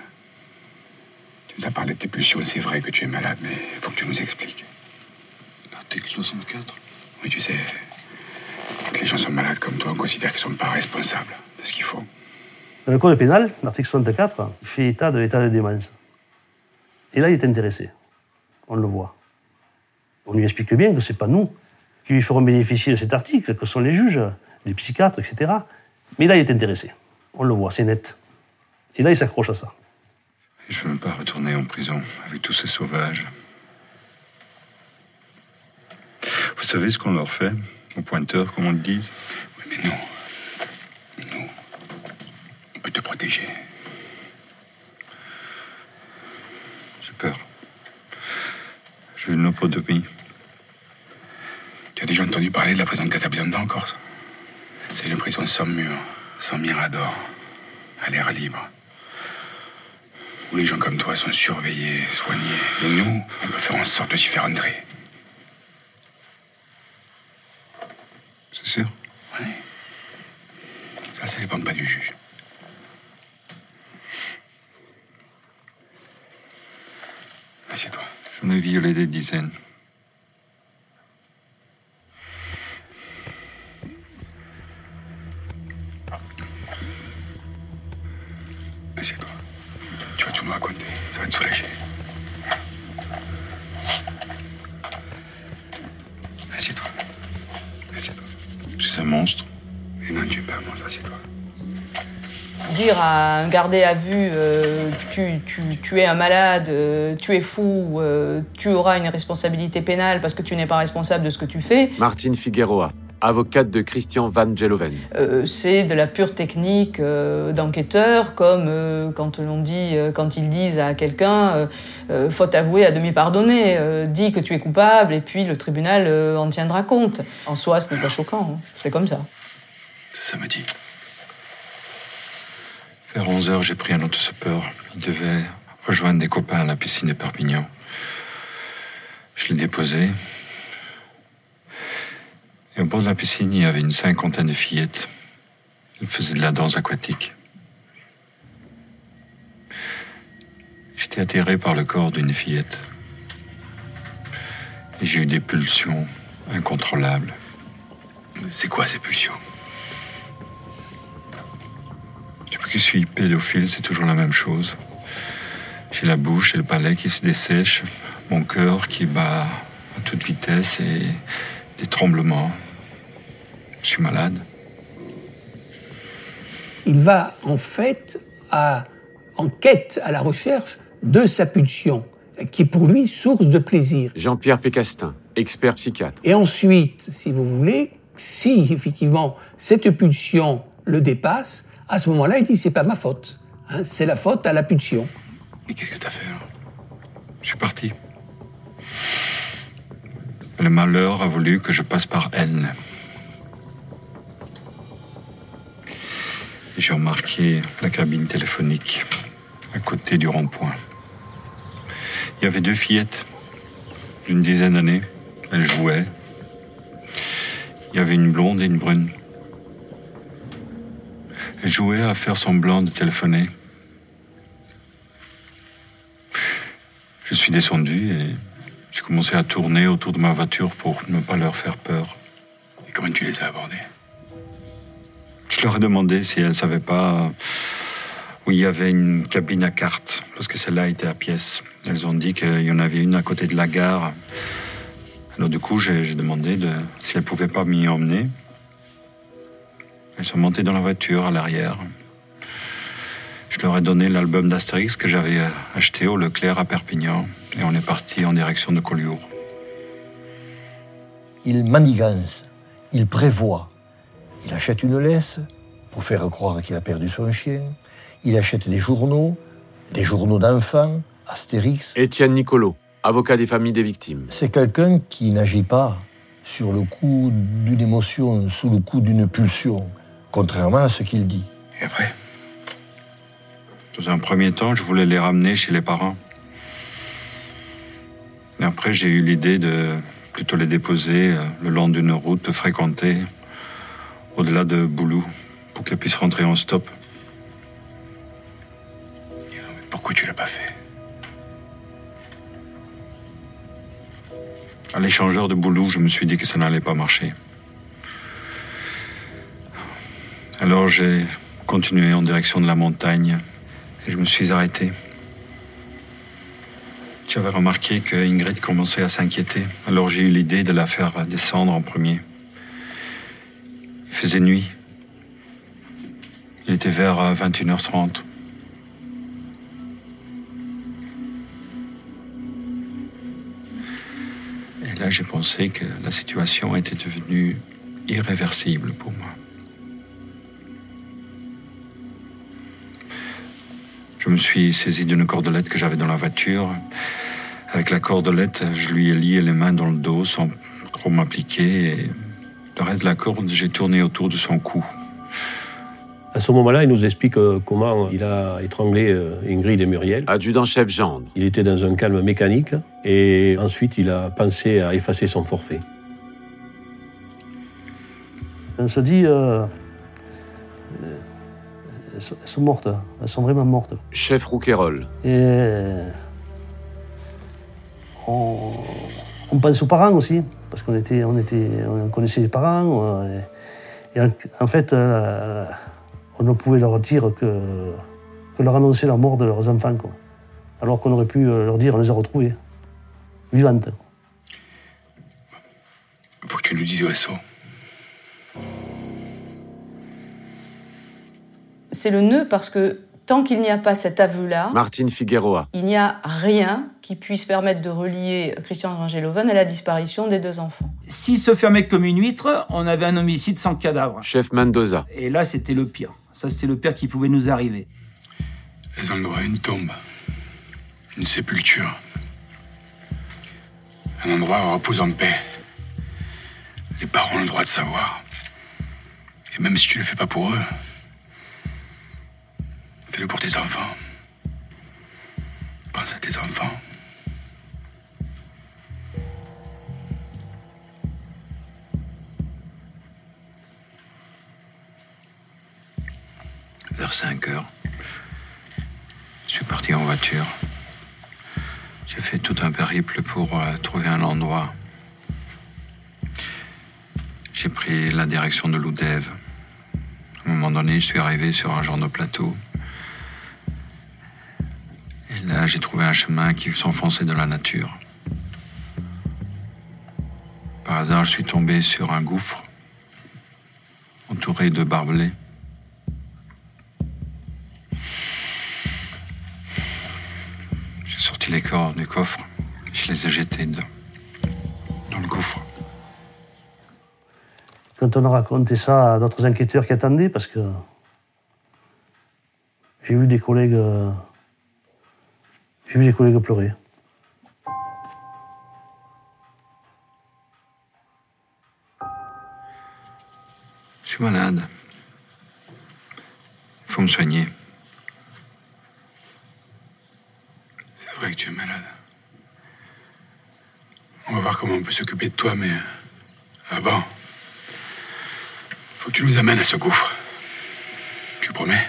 Tu nous as parlé de tes pulsions, c'est vrai que tu es malade, mais il faut que tu nous expliques. L'article soixante-quatre? Oui, tu sais, quand les gens sont malades comme toi, on considère qu'ils ne sont pas responsables de ce qu'ils font. Dans le code pénal, l'article soixante-quatre, il fait état de l'état de démence. Et là, il est intéressé. On le voit. On lui explique bien que ce n'est pas nous qui lui ferons bénéficier de cet article, que sont les juges, les psychiatres, et cetera. Mais là, il est intéressé. On le voit, c'est net. Et là, il s'accroche à ça. Je ne veux même pas retourner en prison avec tous ces sauvages. Vous savez ce qu'on leur fait, aux pointeurs, comme on le dit? Oui, mais non. Te protéger. J'ai peur. Je veux une lobotomie. Tu as déjà entendu parler de la prison de Catabianda en Corse? C'est une prison sans mur, sans mirador, à l'air libre, où les gens comme toi sont surveillés, soignés. Et nous, on peut faire en sorte de s'y faire entrer. C'est sûr? Oui. Ça, ça dépend pas du juge. Assieds-toi. J'en ai violé des dizaines. Assieds-toi. Tu vas tout me raconter. Ça va te soulager. Assieds-toi. Assieds-toi. Tu es un monstre. Et non, tu es pas un monstre. Assieds-toi. Dire à un garde à vue euh, tu, tu, tu es un malade, euh, tu es fou, euh, tu auras une responsabilité pénale parce que tu n'es pas responsable de ce que tu fais. Martine Figueroa, avocate de Christian Van Geloven. Euh, c'est de la pure technique euh, d'enquêteur, comme euh, quand l'on dit, euh, quand ils disent à quelqu'un euh, euh, faut avouer à demi pardonner, euh, dis que tu es coupable et puis le tribunal euh, en tiendra compte. En soi, ce n'est pas choquant, hein. C'est comme ça. C'est samedi. Vers onze heures, j'ai pris un autre support. Il devait rejoindre des copains à la piscine de Perpignan. Je l'ai déposé. Et au bord de la piscine, il y avait une cinquantaine de fillettes. Elles faisaient de la danse aquatique. J'étais attiré par le corps d'une fillette. Et j'ai eu des pulsions incontrôlables. C'est quoi ces pulsions ? Depuis que je suis pédophile, c'est toujours la même chose. J'ai la bouche et le palais qui se dessèchent, mon cœur qui bat à toute vitesse et... des tremblements. Je suis malade. Il va en fait à, en quête, à la recherche de sa pulsion, qui est pour lui source de plaisir. Jean-Pierre Pécastin, expert psychiatre. Et ensuite, si vous voulez, si effectivement cette pulsion le dépasse, à ce moment-là, il dit c'est pas ma faute, hein, c'est la faute à la pulsion. Mais qu'est-ce que t'as fait alors ? Je suis parti. Le malheur a voulu que je passe par Elne. J'ai remarqué la cabine téléphonique à côté du rond-point. Il y avait deux fillettes d'une dizaine d'années. Elles jouaient. Il y avait une blonde et une brune. Elles jouaient à faire semblant de téléphoner. Je suis descendu et... j'ai commencé à tourner autour de ma voiture pour ne pas leur faire peur. Et comment tu les as abordées ? Je leur ai demandé si elles ne savaient pas où il y avait une cabine à cartes, parce que celle-là était à pièces. Elles ont dit qu'il y en avait une à côté de la gare. Alors du coup, j'ai, j'ai demandé de, si elles ne pouvaient pas m'y emmener. Elles sont montées dans la voiture, à l'arrière. Je leur ai donné l'album d'Astérix que j'avais acheté au Leclerc à Perpignan. Et on est parti en direction de Collioure. Il manigance, il prévoit. Il achète une laisse pour faire croire qu'il a perdu son chien. Il achète des journaux, des journaux d'enfants, Astérix. Étienne Nicolo, avocat des familles des victimes. C'est quelqu'un qui n'agit pas sur le coup d'une émotion, sous le coup d'une pulsion, contrairement à ce qu'il dit. Et après ? Dans un premier temps, je voulais les ramener chez les parents. Et après, j'ai eu l'idée de plutôt les déposer le long d'une route fréquentée, au-delà de Boulou, pour qu'elles puissent rentrer en stop. Mais pourquoi tu l'as pas fait ? À l'échangeur de Boulou, je me suis dit que ça n'allait pas marcher. Alors j'ai continué en direction de la montagne et je me suis arrêté. J'avais remarqué que Ingrid commençait à s'inquiéter, alors j'ai eu l'idée de la faire descendre en premier. Il faisait nuit. Il était vers vingt et une heures trente. Et là, j'ai pensé que la situation était devenue irréversible pour moi. Je me suis saisi d'une cordelette que j'avais dans la voiture. Avec la cordelette, je lui ai lié les mains dans le dos sans trop m'appliquer. Et le reste de la corde, j'ai tourné autour de son cou. À ce moment-là, il nous explique comment il a étranglé Ingrid et Muriel. Adjudant-chef Gendre. Il était dans un calme mécanique et ensuite il a pensé à effacer son forfait. On se dit... Euh... Elles sont mortes, elles sont vraiment mortes. Chef Rouquerol. Et on, on pense aux parents aussi, parce qu'on était, on était, on connaissait les parents. Et, et en, en fait, euh, on ne pouvait leur dire que, que leur annoncer la mort de leurs enfants, quoi. Alors qu'on aurait pu leur dire, on les a retrouvées, vivantes. Faut que tu nous dises où elles sont. C'est le nœud parce que Tant qu'il n'y a pas cet aveu-là, Martine Figueroa, il n'y a rien qui puisse permettre de relier Christian Van Geloven à la disparition des deux enfants. S'il se fermait comme une huître, on avait un homicide sans cadavre. Chef Mendoza. Et là, c'était le pire. Ça, c'était le pire qui pouvait nous arriver. Elles ont le droit à une tombe, une sépulture, un endroit où on repose en paix. Les parents ont le droit de savoir. Et même si tu le fais pas pour eux, fais-le pour tes enfants. Pense à tes enfants. Vers cinq heures, je suis parti en voiture. J'ai fait tout un périple pour euh, trouver un endroit. J'ai pris la direction de Loudève. À un moment donné, je suis arrivé sur un genre de plateau. Et là, j'ai trouvé un chemin qui s'enfonçait dans la nature. Par hasard, je suis tombé sur un gouffre, entouré de barbelés. J'ai sorti les corps du coffre, je les ai jetés dedans, dans le gouffre. Quand on a raconté ça à d'autres enquêteurs qui attendaient, parce que j'ai vu des collègues... J'ai vu les collègues pleurer. Je suis malade. Il faut me soigner. C'est vrai que tu es malade. On va voir comment on peut s'occuper de toi, mais avant, faut que tu nous amènes à ce gouffre. Tu promets ?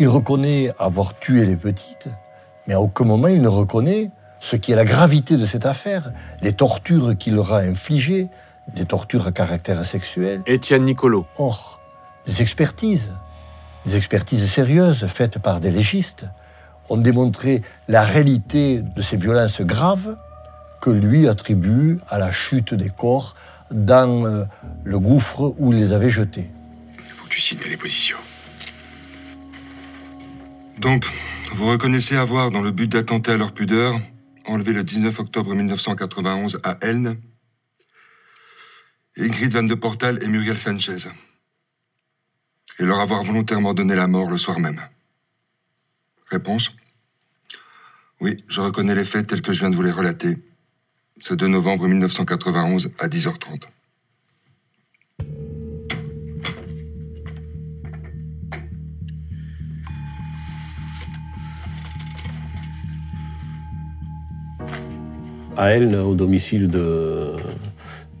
Il reconnaît avoir tué les petites, mais à aucun moment il ne reconnaît ce qui est la gravité de cette affaire, les tortures qu'il leur a infligées, des tortures à caractère sexuel. Étienne Nicolo. Or, des expertises, des expertises sérieuses faites par des légistes, ont démontré la réalité de ces violences graves que lui attribue à la chute des corps dans le gouffre où il les avait jetés. Il faut que tu signes ta déposition. Donc, vous reconnaissez avoir, dans le but d'attenter à leur pudeur, enlevé le dix-neuf octobre mille neuf cent quatre-vingt-onze à Elne, Ingrid Van de Portal et Muriel Sanchez, et leur avoir volontairement donné la mort le soir même. Réponse ? Oui, je reconnais les faits tels que je viens de vous les relater, ce deux novembre mille neuf cent quatre-vingt-onze à dix heures trente. À elle, au domicile de,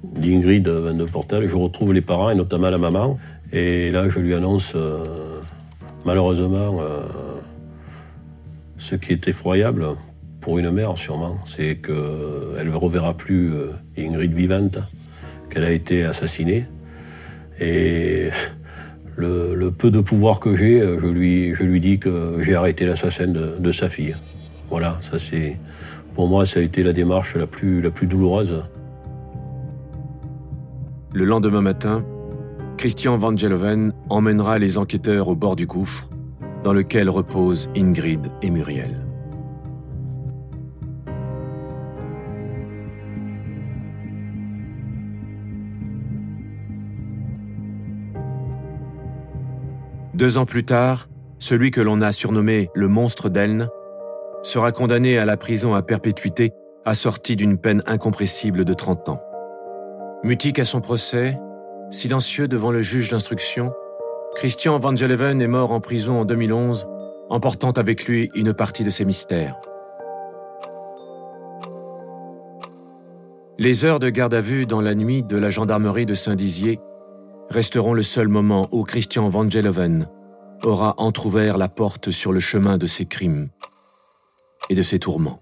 d'Ingrid Van de Portal, je retrouve les parents, et notamment la maman. Et là, je lui annonce, euh, malheureusement, euh, ce qui est effroyable pour une mère, sûrement, c'est qu'elle ne reverra plus euh, Ingrid vivante, qu'elle a été assassinée. Et le, le peu de pouvoir que j'ai, je lui, je lui dis que j'ai arrêté l'assassin de, de sa fille. Voilà, ça c'est... Pour moi, ça a été la démarche la plus, la plus douloureuse. Le lendemain matin, Christian Van Geloven emmènera les enquêteurs au bord du gouffre, dans lequel reposent Ingrid et Muriel. Deux ans plus tard, celui que l'on a surnommé le monstre d'Elne sera condamné à la prison à perpétuité, assorti d'une peine incompressible de trente ans. Mutique à son procès, silencieux devant le juge d'instruction, Christian Van Geloven est mort en prison en deux mille onze, emportant avec lui une partie de ses mystères. Les heures de garde à vue dans la nuit de la gendarmerie de Saint-Dizier resteront le seul moment où Christian Van Geloven aura entrouvert la porte sur le chemin de ses crimes et de ses tourments.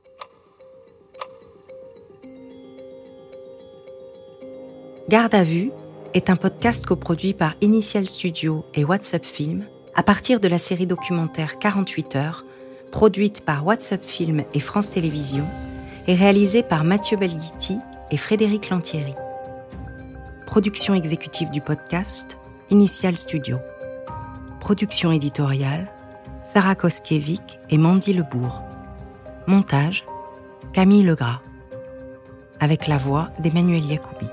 Garde à vue est un podcast coproduit par Initial Studio et WhatsApp Film à partir de la série documentaire quarante-huit heures, produite par WhatsApp Film et France Télévisions et réalisée par Mathieu Belghiti et Frédéric Lantieri. Production exécutive du podcast, Initial Studio. Production éditoriale, Sarah Koskiewicz et Mandy Lebourg. Montage, Camille Legras. Avec la voix d'Emmanuel Yacoubi.